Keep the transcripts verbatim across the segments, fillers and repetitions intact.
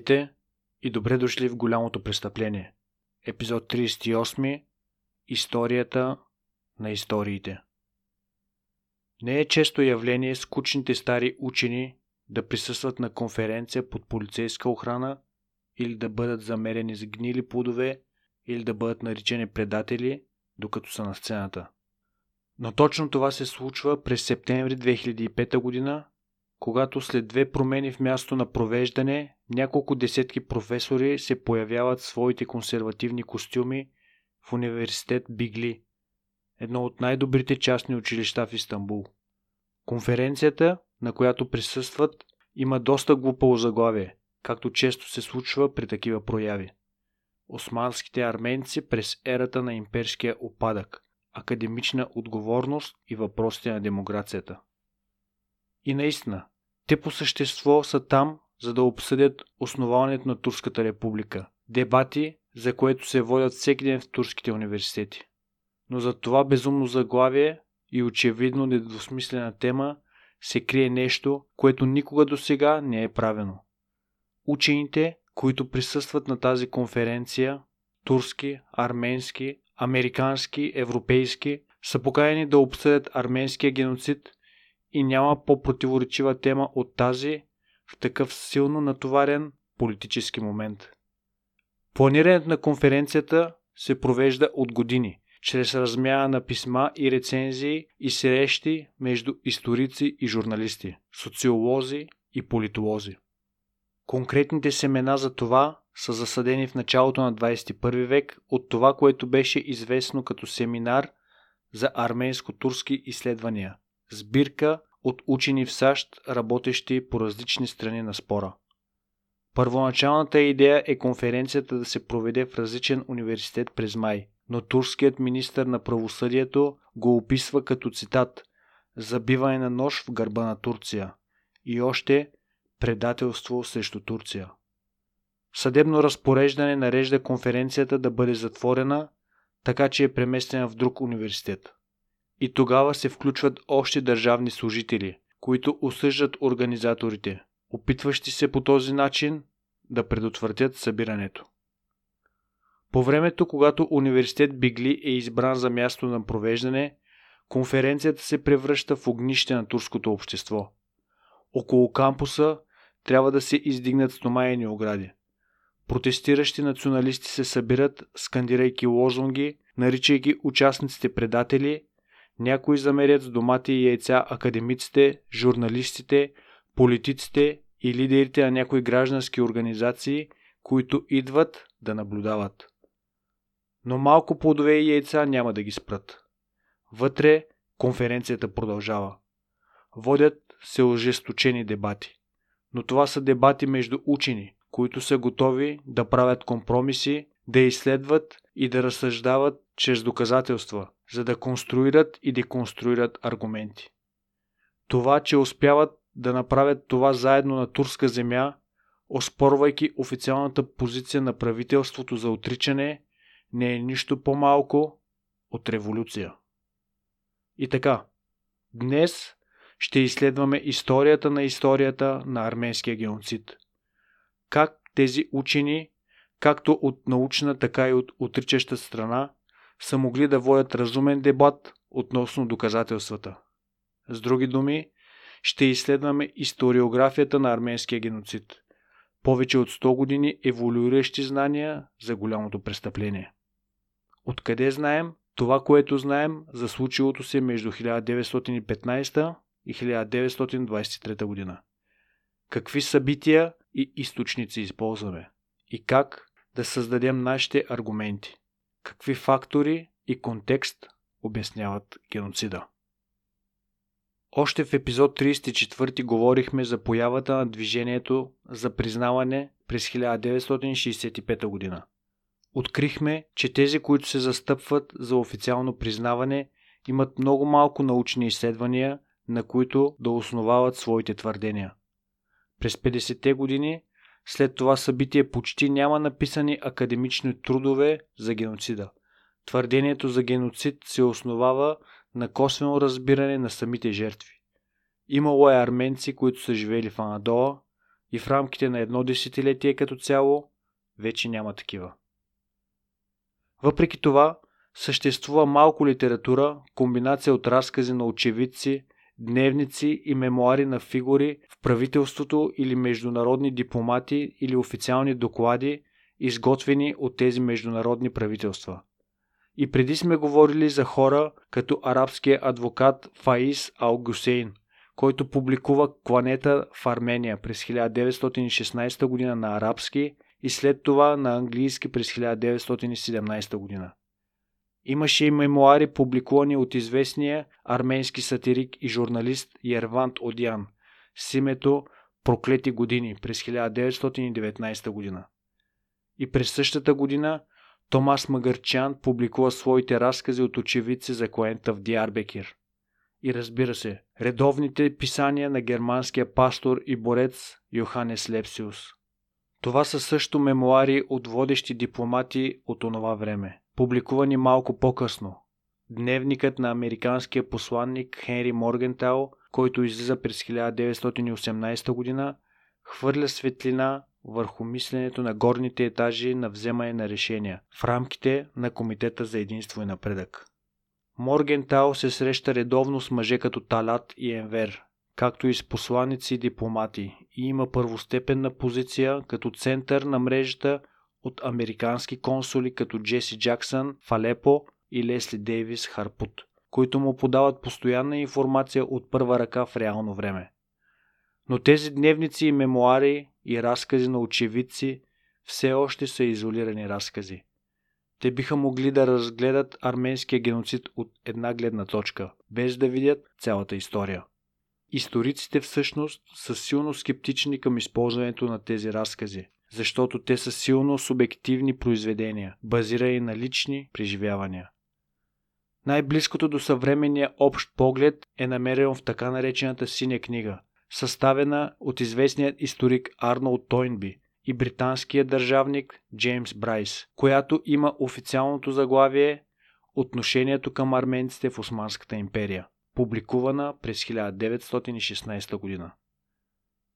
Здравейте и добре дошли в голямото престъпление. Епизод тридесет и осем. Историята на историите. Не е често явление скучните стари учени да присъстват на конференция под полицейска охрана или да бъдат замерени с гнили плодове или да бъдат наричани предатели, докато са на сцената. Но точно това се случва през септември две хиляди и пета година, когато след две промени в място на провеждане, няколко десетки професори се появяват в своите консервативни костюми в университет Бигли, едно от най-добрите частни училища в Истанбул. Конференцията, на която присъстват, има доста глупаво заглавие, както често се случва при такива прояви. Османските арменци през ерата на имперския упадък, академична отговорност и въпросите на демокрацията. И наистина, те по същество са там, за да обсъдят основаването на Турската република, дебати, за което се водят всеки ден в турските университети. Но за това безумно заглавие и очевидно недвусмислена тема се крие нещо, което никога досега не е правено. Учените, които присъстват на тази конференция, турски, арменски, американски, европейски, са поканени да обсъдят арменския геноцид и няма по-противоречива тема от тази в такъв силно натоварен политически момент. Планирането на конференцията се провежда от години, чрез размяна на писма и рецензии и срещи между историци и журналисти, социолози и политолози. Конкретните семена за това са засадени в началото на двадесет и първи век от това, което беше известно като семинар за арменско-турски изследвания, сбирка от учени в САЩ, работещи по различни страни на спора. Първоначалната идея е конференцията да се проведе в различен университет през май, но турският министър на правосъдието го описва като цитат «забиване на нож в гърба на Турция» и още «предателство срещу Турция». Съдебно разпореждане нарежда конференцията да бъде затворена, така че е преместена в друг университет. И тогава се включват още държавни служители, които осъждат организаторите, опитващи се по този начин да предотвратят събирането. По времето, когато университет Бигли е избран за място на провеждане, конференцията се превръща в огнище на турското общество. Около кампуса трябва да се издигнат стомайни огради. Протестиращи националисти се събират, скандирайки лозунги, наричайки участниците предатели. Някои замерят с домати и яйца академиците, журналистите, политиците и лидерите на някои граждански организации, които идват да наблюдават. Но малко плодове и яйца няма да ги спрат. Вътре конференцията продължава. Водят се ожесточени дебати. Но това са дебати между учени, които са готови да правят компромиси, да изследват и да разсъждават чрез доказателства, за да конструират и деконструират аргументи. Това, че успяват да направят това заедно на турска земя, оспорвайки официалната позиция на правителството за отричане, не е нищо по-малко от революция. И така, днес ще изследваме историята на историята на арменския геноцид. Как тези учени, както от научна, така и от отричаща страна, са могли да водят разумен дебат относно доказателствата. С други думи, ще изследваме историографията на арменския геноцид. Повече от сто години еволюиращи знания за голямото престъпление. Откъде знаем това, което знаем за случилото се между хиляда деветстотин и петнадесета и хиляда деветстотин двадесет и трета година? Какви събития и източници използваме? И как да създадем нашите аргументи? Какви фактори и контекст обясняват геноцида? Още в епизод тридесет и четвърти говорихме за появата на движението за признаване през хиляда деветстотин шестдесет и пета година. Открихме, че тези, които се застъпват за официално признаване, имат много малко научни изследвания, на които да основават своите твърдения. През петдесетте години след това събитие почти няма написани академични трудове за геноцида. Твърдението за геноцид се основава на косвено разбиране на самите жертви. Имало е арменци, които са живели в Анадола, и в рамките на едно десетилетие като цяло вече няма такива. Въпреки това, съществува малко литература, комбинация от разкази на очевидци, дневници и мемуари на фигури в правителството или международни дипломати или официални доклади, изготвени от тези международни правителства. И преди сме говорили за хора като арабския адвокат Фаис Аугусейн, който публикува Кланета в Армения през хиляда деветстотин и шестнадесета година на арабски и след това на английски през хиляда деветстотин и седемнадесета година. Имаше и мемуари, публикувани от известния арменски сатирик и журналист Ервант Одян с името Проклети години през хиляда деветстотин и деветнадесета година. И през същата година Томас Магърчан публикува своите разкази от очевидци за Кланета в Диарбекир. И разбира се, редовните писания на германския пастор и борец Йоханес Лепсиус. Това са също мемуари от водещи дипломати от онова време, публикувани малко по-късно. Дневникът на американския посланник Хенри Моргентау, който излиза през хиляда деветстотин и осемнадесета година, хвърля светлина върху мисленето на горните етажи на вземане на решения в рамките на Комитета за единство и напредък. Моргентау се среща редовно с мъже като Талат и Енвер, както и с посланици и дипломати, и има първостепенна позиция като център на мрежата от американски консули като Джеси Джаксън, Фалепо и Лесли Дейвис Харпут, които му подават постоянна информация от първа ръка в реално време. Но тези дневници и мемуари и разкази на очевидци все още са изолирани разкази. Те биха могли да разгледат арменския геноцид от една гледна точка, без да видят цялата история. Историците всъщност са силно скептични към използването на тези разкази, защото те са силно субективни произведения, базирани на лични преживявания. Най-близкото до съвременния общ поглед е намерено в така наречената Синя книга, съставена от известният историк Арнолд Тойнби и британският държавник Джеймс Брайс, която има официалното заглавие «Отношението към арменците в Османската империя», публикувана през хиляда деветстотин и шестнадесета година.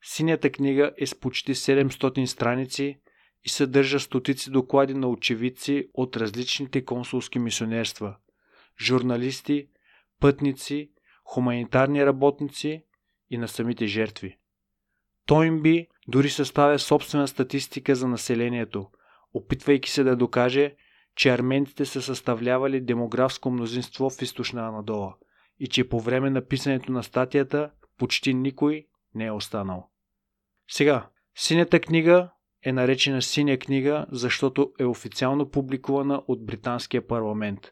Синята книга е с почти седемстотин страници и съдържа стотици доклади на очевидци от различните консулски мисионерства, журналисти, пътници, хуманитарни работници и на самите жертви. Тойнби дори съставя собствена статистика за населението, опитвайки се да докаже, че арменците са съставлявали демографско мнозинство в източна Анадола и че по време на писането на статията почти никой не е останал. Сега, Синята книга е наречена Синя книга, защото е официално публикувана от британския парламент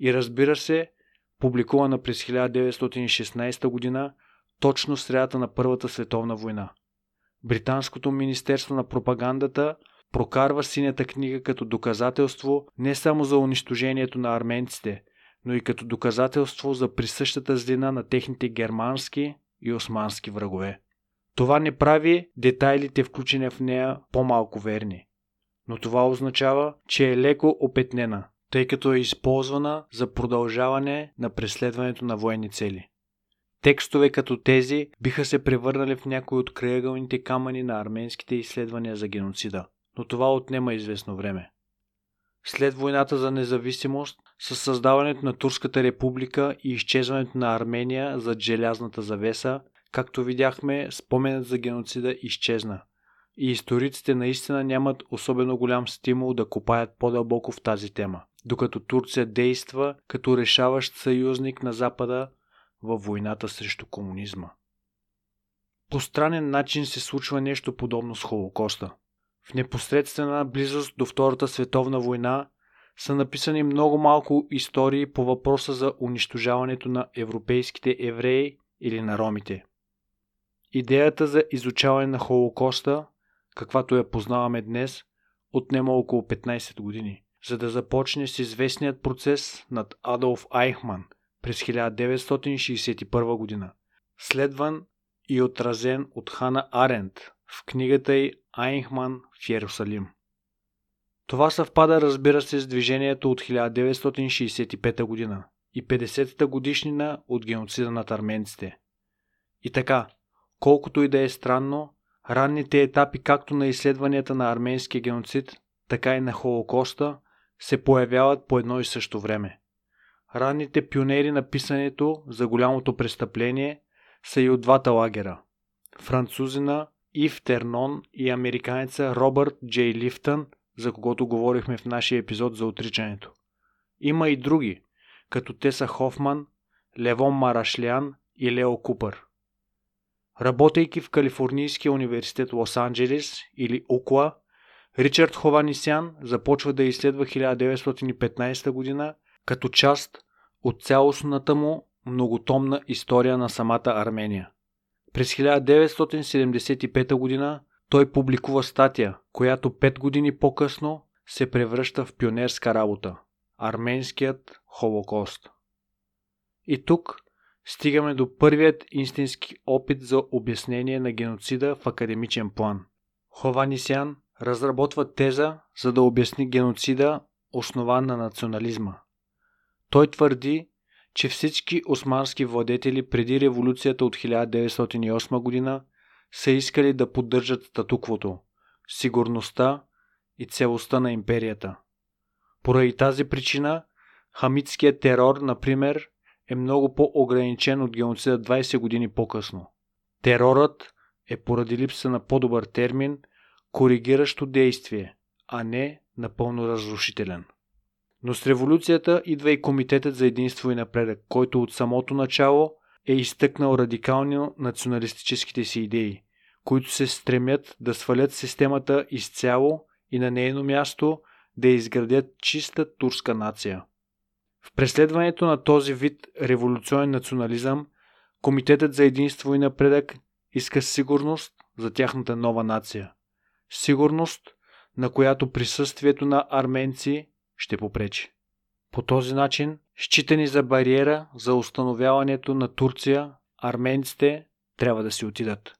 и, разбира се, публикувана през хиляда деветстотин и шестнадесета година, точно в средата на Първата световна война. Британското министерство на пропагандата прокарва Синята книга като доказателство не само за унищожението на арменците, но и като доказателство за присъщата злина на техните германски и османски врагове. Това не прави детайлите, включени в нея, по-малко верни, но това означава, че е леко опетнена, тъй като е използвана за продължаване на преследването на военни цели. Текстове като тези биха се превърнали в някои от краегълните камъни на арменските изследвания за геноцида, но това отнема известно време. След войната за независимост, със създаването на Турската република и изчезването на Армения зад желязната завеса, както видяхме, споменът за геноцида изчезна и историците наистина нямат особено голям стимул да копаят по-дълбоко в тази тема, докато Турция действа като решаващ съюзник на Запада във войната срещу комунизма. По странен начин се случва нещо подобно с Холокоста. В непосредствена близост до Втората световна война са написани много малко истории по въпроса за унищожаването на европейските евреи или на ромите. Идеята за изучаване на Холокоста, каквато я познаваме днес, отнема около петнадесет години, за да започне с известният процес над Адолф Айхман през хиляда деветстотин шестдесет и първа година, следван и отразен от Хана Аренд в книгата й Айхман в Йерусалим. Това съвпада, разбира се, с движението от хиляда деветстотин шестдесет и пета година и петдесетата годишнина от геноцида над арменците. И така, колкото и да е странно, Ранните етапи както на изследванията на арменския геноцид, така и на Холокоста се появяват по едно и също време. Ранните пионери на писането за голямото престъпление са и от двата лагера – французина Ив Тернон и американеца Робърт Джей Лифтън, за когото говорихме в нашия епизод за отричането. Има и други, като Теса Хофман, Левон Марашлиан и Лео Купер. Работейки в Калифорнийския университет Лос-Анджелес или УКЛА, Ричард Хованисян започва да изследва хиляда деветстотин и петнадесета година като част от цялостната му многотомна история на самата Армения. През хиляда деветстотин седемдесет и пета година той публикува статия, която пет години по-късно се превръща в пионерска работа – Арменският Холокост. И тук стигаме до първият истински опит за обяснение на геноцида в академичен план. Хованисян разработва теза, за да обясни геноцида, основан на национализма. Той твърди, че всички османски владетели преди революцията от хиляда деветстотин и осма година са искали да поддържат статуквото, сигурността и целостта на империята. Поради тази причина, хамитският терор, например, е много по-ограничен от геноцида двадесет години по-късно. Терорът е поради липса на по-добър термин коригиращо действие, а не напълно разрушителен. Но с революцията идва и Комитетът за единство и напредък, който от самото начало е изтъкнал радикално националистическите си идеи, които се стремят да свалят системата изцяло и на нейно място да изградят чиста турска нация. В преследването на този вид революционен национализъм, Комитетът за единство и напредък иска сигурност за тяхната нова нация. Сигурност, на която присъствието на арменци ще попречи. По този начин, считани за бариера за установяването на Турция, арменците трябва да си отидат.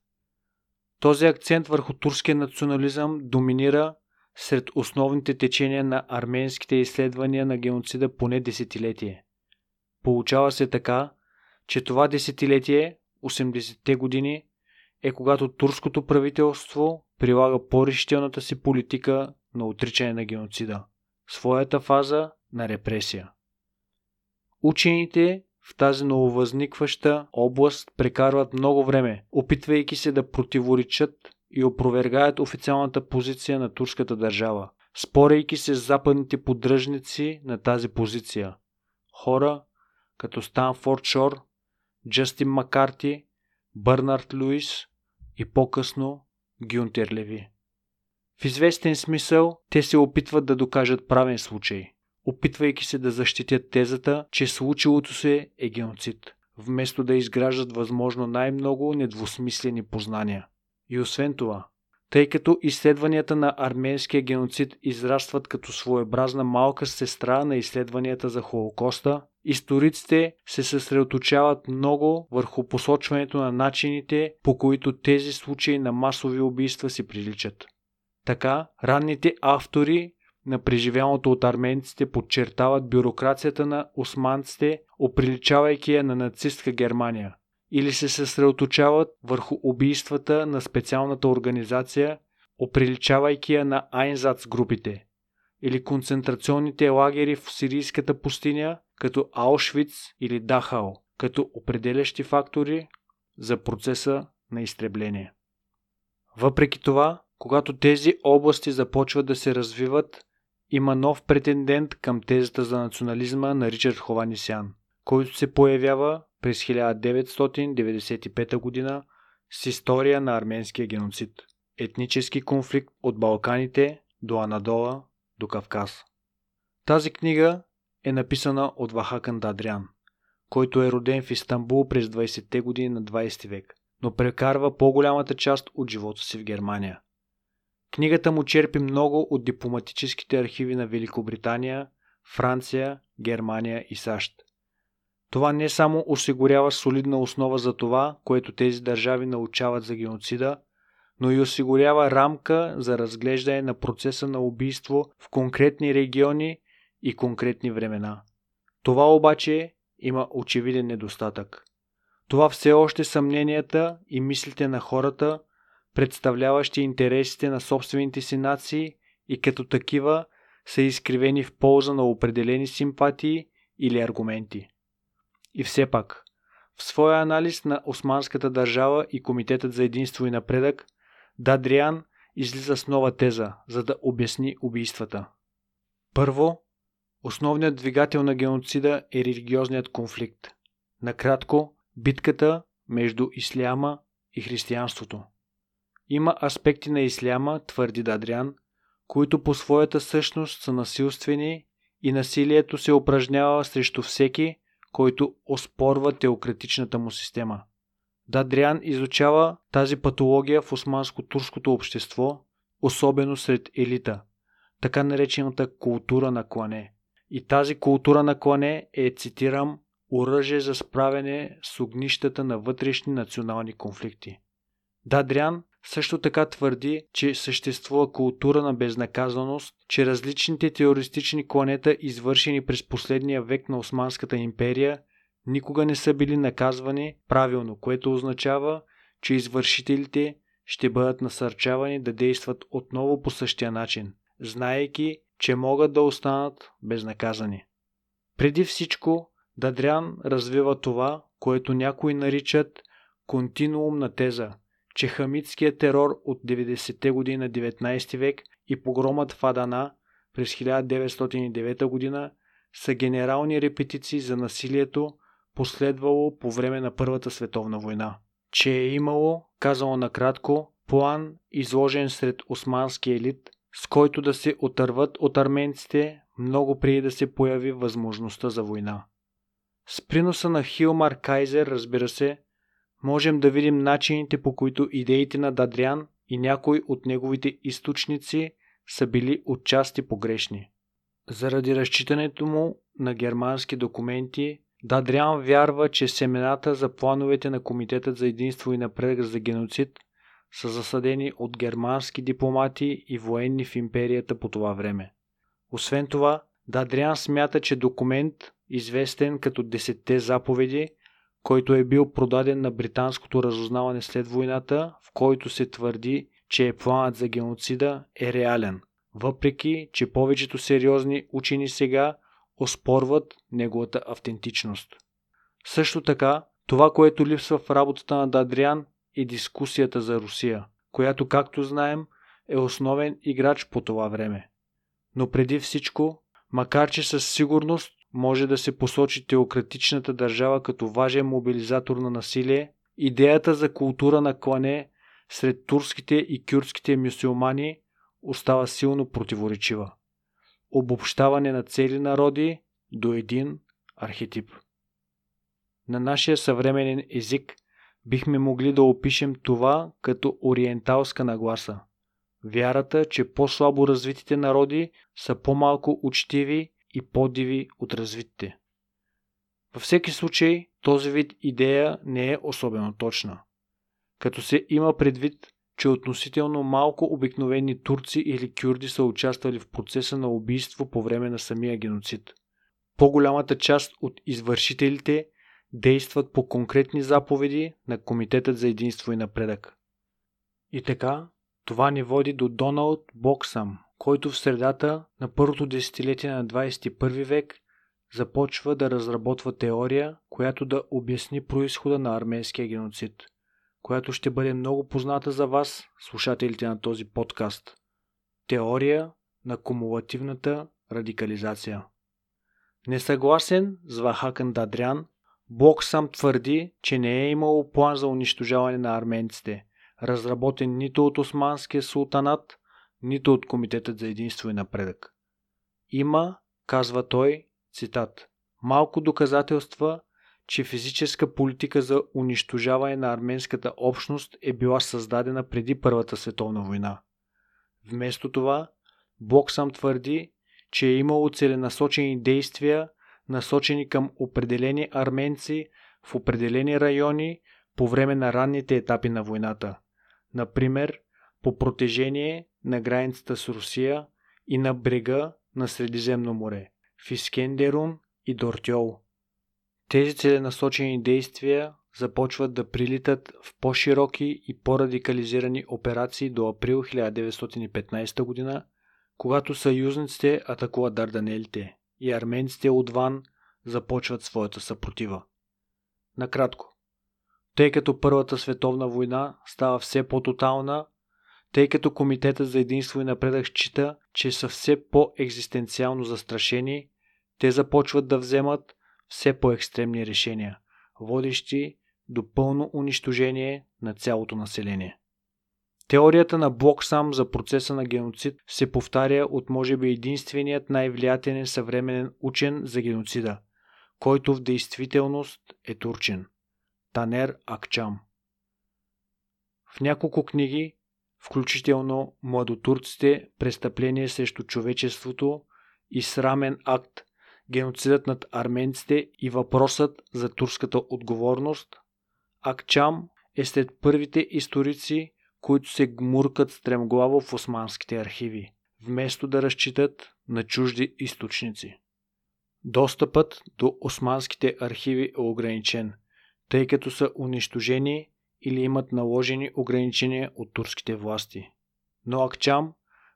Този акцент върху турския национализъм доминира сред основните течения на арменските изследвания на геноцида поне десетилетие. Получава се така, че това десетилетие, осемдесетте години, е когато турското правителство прилага по-решителната си политика на отричане на геноцида, своята фаза на репресия. Учените в тази нововъзникваща област прекарват много време, опитвайки се да противоречат и опровергаят официалната позиция на турската държава, спорейки се с западните поддръжници на тази позиция. Хора като Станфорд Шор, Джъстин Маккарти, Бърнард Луис и по-късно Гюнтер Леви. В известен смисъл те се опитват да докажат правен случай, опитвайки се да защитят тезата, че случилото се е геноцид, вместо да изграждат възможно най-много недвусмислени познания. И освен това, тъй като изследванията на арменския геноцид израстват като своеобразна малка сестра на изследванията за Холокоста, историците се съсредоточават много върху посочването на начините, по които тези случаи на масови убийства си приличат. Така, ранните автори на преживяното от арменците подчертават бюрокрацията на османците, оприличавайки я на нацистка Германия, или се съсредоточават върху убийствата на специалната организация, оприличавайки я на Айнзац групите, или концентрационните лагери в сирийската пустиня, като Аушвиц или Дахау, като определящи фактори за процеса на изтребление. Въпреки това, когато тези области започват да се развиват, има нов претендент към тезата за национализма на Ричард Хованисян, който се появява през хиляда деветстотин деветдесет и пета година с история на арменския геноцид, етнически конфликт от Балканите до Анадола до Кавказ. Тази книга е написана от Вахакн Дадрян, който е роден в Истанбул през двадесетте години на двадесети век, но прекарва по-голямата част от живота си в Германия. Книгата му черпи много от дипломатическите архиви на Великобритания, Франция, Германия и САЩ. Това не само осигурява солидна основа за това, което тези държави научават за геноцида, но и осигурява рамка за разглеждане на процеса на убийство в конкретни региони и конкретни времена. Това обаче има очевиден недостатък. Това все още съмненията и мислите на хората, представляващи интересите на собствените си нации и като такива са изкривени в полза на определени симпатии или аргументи. И все пак, в своя анализ на Османската държава и Комитетът за единство и напредък, Дадриан излиза с нова теза, за да обясни убийствата. Първо, основният двигател на геноцида е религиозният конфликт. Накратко, битката между исляма и християнството. Има аспекти на исляма, твърди Дадриан, които по своята същност са насилствени и насилието се упражнява срещу всеки, който оспорва теократичната му система. Дадриан изучава тази патология в османско-турското общество, особено сред елита, така наречената култура на клане. И тази култура на клане е, цитирам, оръжие за справяне с огнищата на вътрешни национални конфликти. Дадриан също така твърди, че съществува култура на безнаказаност, че различните терористични кланета, извършени през последния век на Османската империя, никога не са били наказвани правилно, което означава, че извършителите ще бъдат насърчавани да действат отново по същия начин, знаейки, че могат да останат безнаказани. Преди всичко, Дадриан развива това, което някои наричат континуумна теза, че хамитският терор от деветдесетте години на деветнайсети век и погромът в Адана през хиляда деветстотин и девета година са генерални репетиции за насилието, последвало по време на Първата световна война. Че е имало, казано накратко, план, изложен сред османски елит, с който да се отърват от арменците много преди да се появи възможността за война. С приноса на Хилмар Кайзер, разбира се, можем да видим начините, по които идеите на Дадриан и някои от неговите източници са били отчасти погрешни. Заради разчитането му на германски документи, Дадриан вярва, че семената за плановете на Комитетът за единство и напредък за геноцид са засадени от германски дипломати и военни в империята по това време. Освен това, Дадриан смята, че документ, известен като Десетте заповеди, който е бил продаден на британското разузнаване след войната, в който се твърди, че планът за геноцида е реален, въпреки че повечето сериозни учени сега оспорват неговата автентичност. Също така, това, което липсва в работата на Дадриан, е дискусията за Русия, която, както знаем, е основен играч по това време. Но преди всичко, макар че със сигурност може да се посочи теократичната държава като важен мобилизатор на насилие, идеята за култура на клане сред турските и кюрдските мюсюлмани остава силно противоречива. Обобщаване на цели народи до един архетип. На нашия съвременен език бихме могли да опишем това като ориенталска нагласа. Вярата, че по-слабо развитите народи са по-малко учтиви и по-диви от развитите. Във всеки случай, този вид идея не е особено точна. Като се има предвид, че относително малко обикновени турци или кюрди са участвали в процеса на убийство по време на самия геноцид. По-голямата част от извършителите действат по конкретни заповеди на Комитетът за единство и напредък. И така, това ни води до Доналд Бог сам, който в средата на първото десетилетие на двайсет и първи век започва да разработва теория, която да обясни произхода на арменския геноцид, която ще бъде много позната за вас, слушателите на този подкаст. Теория на кумулативната радикализация. Несъгласен с Вахакн Дадрян, Бог сам твърди, че не е имало план за унищожаване на арменците, разработен нито от Османския султанат, нито от Комитетът за единство и напредък. Има, казва той, цитат, малко доказателства, че физическа политика за унищожаване на арменската общност е била създадена преди Първата световна война. Вместо това, Бог сам твърди, че е имало целенасочени действия, насочени към определени арменци в определени райони по време на ранните етапи на войната. Например, по протежение на границата с Русия и на брега на Средиземно море, в Искендерун и Дортьол. Тези целенасочени действия започват да прилитат в по-широки и по-радикализирани операции до април хиляда деветстотин и петнадесета година, когато съюзниците атакуват Дарданелите и арменците от Ван започват своята съпротива. Накратко, тъй като Първата световна война става все по-тотална, тъй като Комитетът за единство и напредък счита, че са все по-екзистенциално застрашени, те започват да вземат все по-екстремни решения, водещи до пълно унищожение на цялото население. Теорията на Бог сам за процеса на геноцид се повтаря от може би единственият най-влиятелен съвременен учен за геноцида, който в действителност е турчин – Танер Акчам. В няколко книги, включително Младотурците, Престъпление срещу човечеството и Срамен акт, Геноцидът над арменците и Въпросът за турската отговорност, Акчам е сред първите историци, които се гмуркат стремглаво в османските архиви, вместо да разчитат на чужди източници. Достъпът до османските архиви е ограничен, тъй като са унищожени или имат наложени ограничения от турските власти. Но Акчам,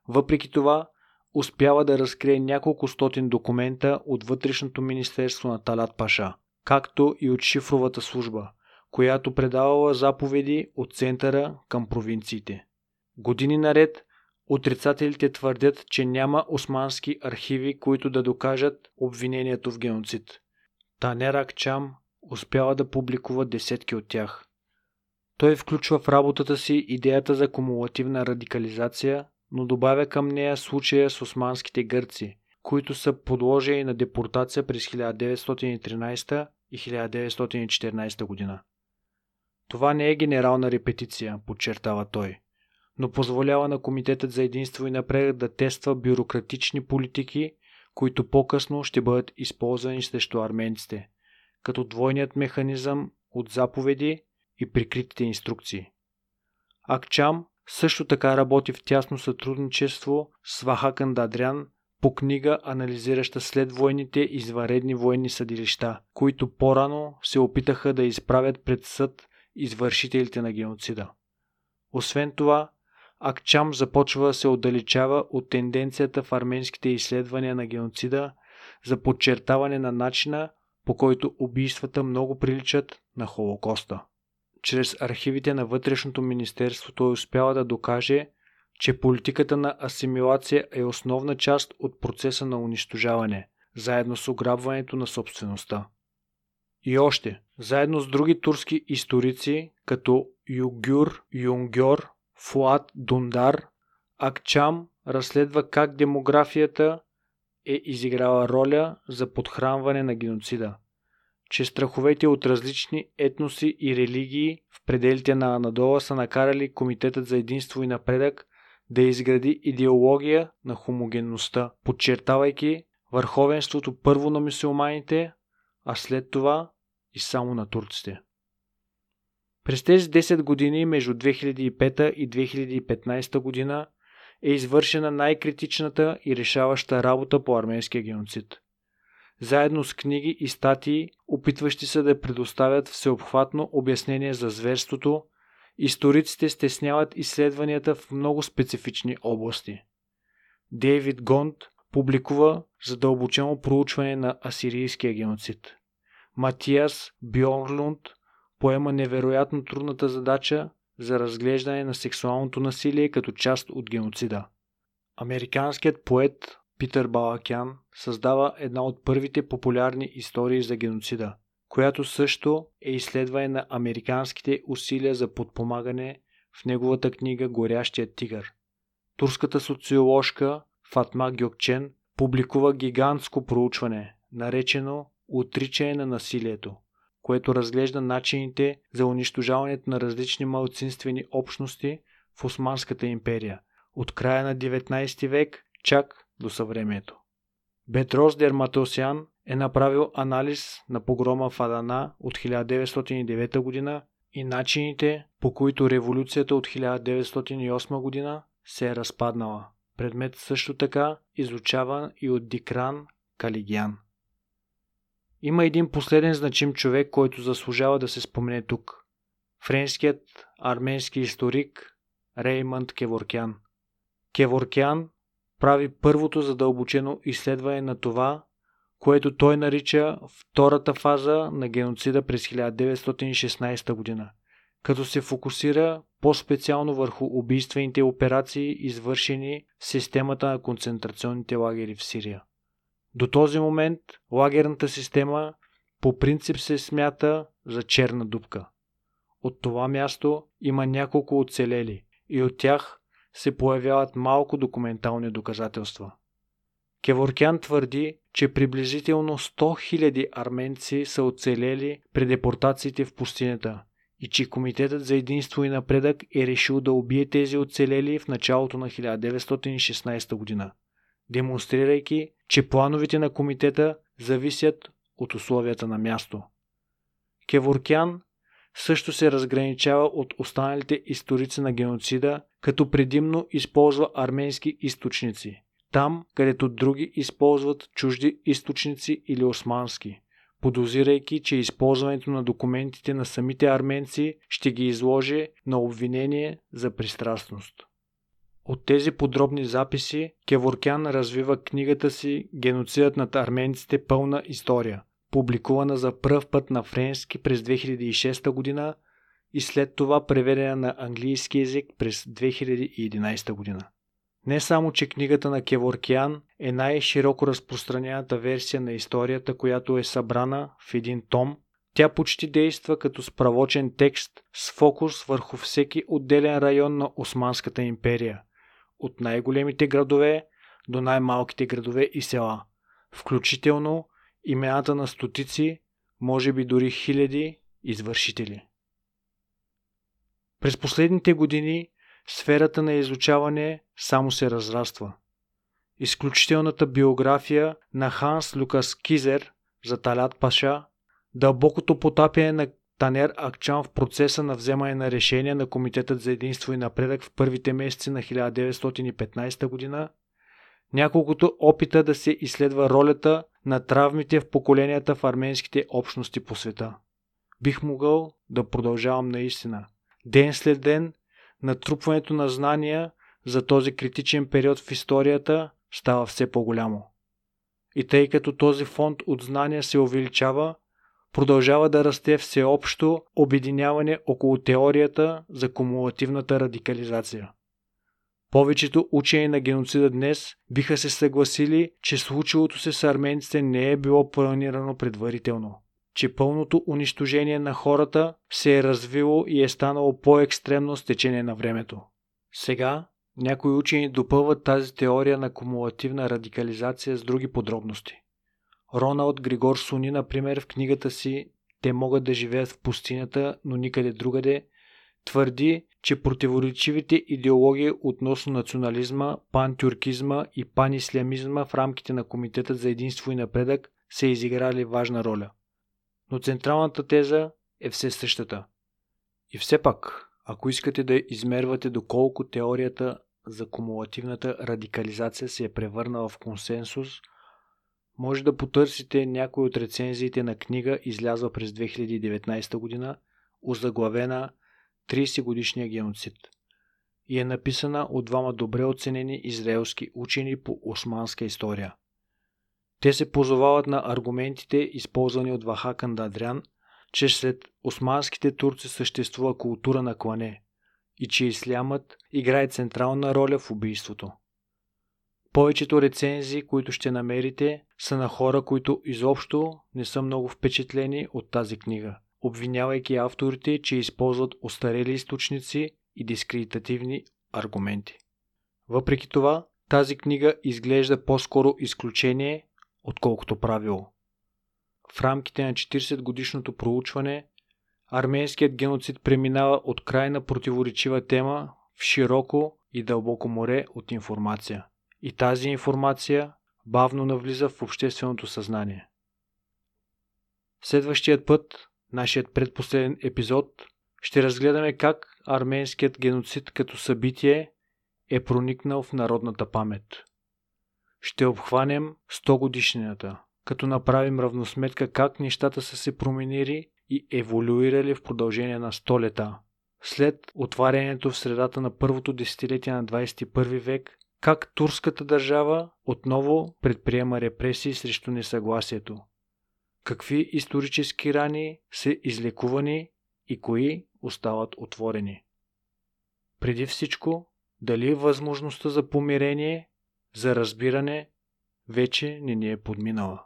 въпреки това, успява да разкрие няколко стотин документа от Вътрешното министерство на Талат Паша, както и от шифровата служба, която предавала заповеди от центъра към провинциите. Години наред отрицателите твърдят, че няма османски архиви, които да докажат обвинението в геноцид. Танер Акчам успява да публикува десетки от тях. Той включва в работата си идеята за кумулативна радикализация, но добавя към нея случая с османските гърци, които са подложени на депортация през хиляда деветстотин и тринадесета и хиляда деветстотин и четиринадесета година. Това не е генерална репетиция, подчертава той, но позволява на Комитетът за единство и напредък да тества бюрократични политики, които по-късно ще бъдат използвани срещу арменците, като двойният механизъм от заповеди и прикритите инструкции. Акчам също така работи в тясно сътрудничество с Вахакн Дадрян по книга, анализираща след войните извънредни военни съдилища, които по-рано се опитаха да изправят пред съд извършителите на геноцида. Освен това, Акчам започва да се отдалечава от тенденцията в арменските изследвания на геноцида за подчертаване на начина, по който убийствата много приличат на Холокоста. Чрез архивите на Вътрешното министерство той успява да докаже, че политиката на асимилация е основна част от процеса на унищожаване, заедно с ограбването на собствеността. И още, заедно с други турски историци, като Югюр, Юнгьор, Фуат Дундар, Акчам разследва как демографията е изиграла роля за подхранване на геноцида, че страховете от различни етноси и религии в пределите на Анадола са накарали Комитетът за единство и напредък да изгради идеология на хомогенността, подчертавайки върховенството първо на мюсюлманите, а след това и само на турците. През тези десет години между две хиляди и пета и две хиляди и петнадесета година е извършена най-критичната и решаваща работа по арменския геноцид. Заедно с книги и статии, опитващи се да предоставят всеобхватно обяснение за зверството, историците стесняват изследванията в много специфични области. Дейвид Гонд публикува задълбочено проучване на асирийския геноцид. Матиас Бьорлунд поема невероятно трудната задача за разглеждане на сексуалното насилие като част от геноцида. Американският поет Питър Балакян създава една от първите популярни истории за геноцида, която също е изследване на американските усилия за подпомагане в неговата книга «Горящият тигър». Турската социоложка Фатма Гьокчен публикува гигантско проучване, наречено «Отричане на насилието», което разглежда начините за унищожаването на различни малцинствени общности в Османската империя от края на деветнадесети век чак до съвремето. Бетрос Дерматосян е направил анализ на погрома в Адана от хиляда деветстотин и девета година и начините, по които революцията от хиляда деветстотин и осма година се е разпаднала. Предмет също така изучаван и от Дикран Калигян. Има един последен значим човек, който заслужава да се спомене тук. Френският арменски историк Реймонд Кеворкиан. Кеворкиан прави първото задълбочено изследване на това, което той нарича втората фаза на геноцида през хиляда деветстотин и шестнадесета година, като се фокусира по-специално върху убийствените операции, извършени в системата на концентрационните лагери в Сирия. До този момент лагерната система по принцип се смята за черна дупка. От това място има няколко оцелели и от тях се появяват малко документални доказателства. Кеворкиан твърди, че приблизително сто хиляди арменци са оцелели при депортациите в пустинята и че Комитетът за единство и напредък е решил да убие тези оцелели в началото на хиляда деветстотин и шестнадесета година, демонстрирайки, че плановете на комитета зависят от условията на място. Кеворкиан също се разграничава от останалите историци на геноцида, като предимно използва арменски източници, там където други използват чужди източници или османски, подозирайки, че използването на документите на самите арменци ще ги изложи на обвинение за пристрастност. От тези подробни записи Кеворкиан развива книгата си «Геноцидът над арменците. Пълна история», публикувана за пръв път на френски през две хиляди и шеста година и след това преведена на английски език през две хиляди и единадесета година. Не само, че книгата на Кеворкиан е най-широко разпространената версия на историята, която е събрана в един том, тя почти действа като справочен текст с фокус върху всеки отделен район на Османската империя, от най-големите градове до най-малките градове и села, включително имената на стотици, може би дори хиляди извършители. През последните години сферата на изучаване само се разраства. Изключителната биография на Ханс Лукас Кизер за Талат Паша, дълбокото потапяне на Танер Акчам в процеса на вземане на решения на Комитетът за единство и напредък в първите месеци на хиляда деветстотин и петнадесета година, няколкото опита да се изследва ролята на травмите в поколенията в арменските общности по света. Бих могъл да продължавам наистина. Ден след ден натрупването на знания за този критичен период в историята става все по-голямо. И тъй като този фонд от знания се увеличава, продължава да расте всеобщо обединяване около теорията за кумулативната радикализация. Повечето учени на геноцида днес биха се съгласили, че случилото се с арменците не е било планирано предварително, че пълното унищожение на хората се е развило и е станало по-екстремно с течение на времето. Сега някои учени допълват тази теория на кумулативна радикализация с други подробности. Роналд Григор Суни, например, в книгата си «Те могат да живеят в пустинята, но никъде другаде», твърди, че противоречивите идеологии относно национализма, пантюркизма и панислямизма в рамките на Комитета за единство и напредък са изиграли важна роля. Но централната теза е все същата. И все пак, ако искате да измервате доколко теорията за кумулативната радикализация се е превърнала в консенсус, може да потърсите някои от рецензиите на книга, излязла през две хиляди и деветнадесета година, озаглавена тридесетгодишния геноцид, и е написана от двама добре оценени израелски учени по османска история. Те се позовават на аргументите, използвани от Вахакн Дадрян, че след османските турци съществува култура на клане и че ислямът играе централна роля в убийството. Повечето рецензии, които ще намерите, са на хора, които изобщо не са много впечатлени от тази книга, обвинявайки авторите, че използват остарели източници и дискредитативни аргументи. Въпреки това, тази книга изглежда по-скоро изключение, отколкото правило. В рамките на четиридесетгодишното проучване, арменският геноцид преминава от крайна противоречива тема в широко и дълбоко море от информация. И тази информация бавно навлиза в общественото съзнание. Следващият път, нашият предпоследен епизод, ще разгледаме как арменският геноцид като събитие е проникнал в народната памет. Ще обхванем стогодишнината, като направим равносметка как нещата са се променили и еволюирали в продължение на сто лета. След отварянето в средата на първото десетилетие на двадесет и първи век, как турската държава отново предприема репресии срещу несъгласието. Какви исторически рани са излекувани и кои остават отворени. Преди всичко, дали възможността за помирение, за разбиране, вече не ни е подминала.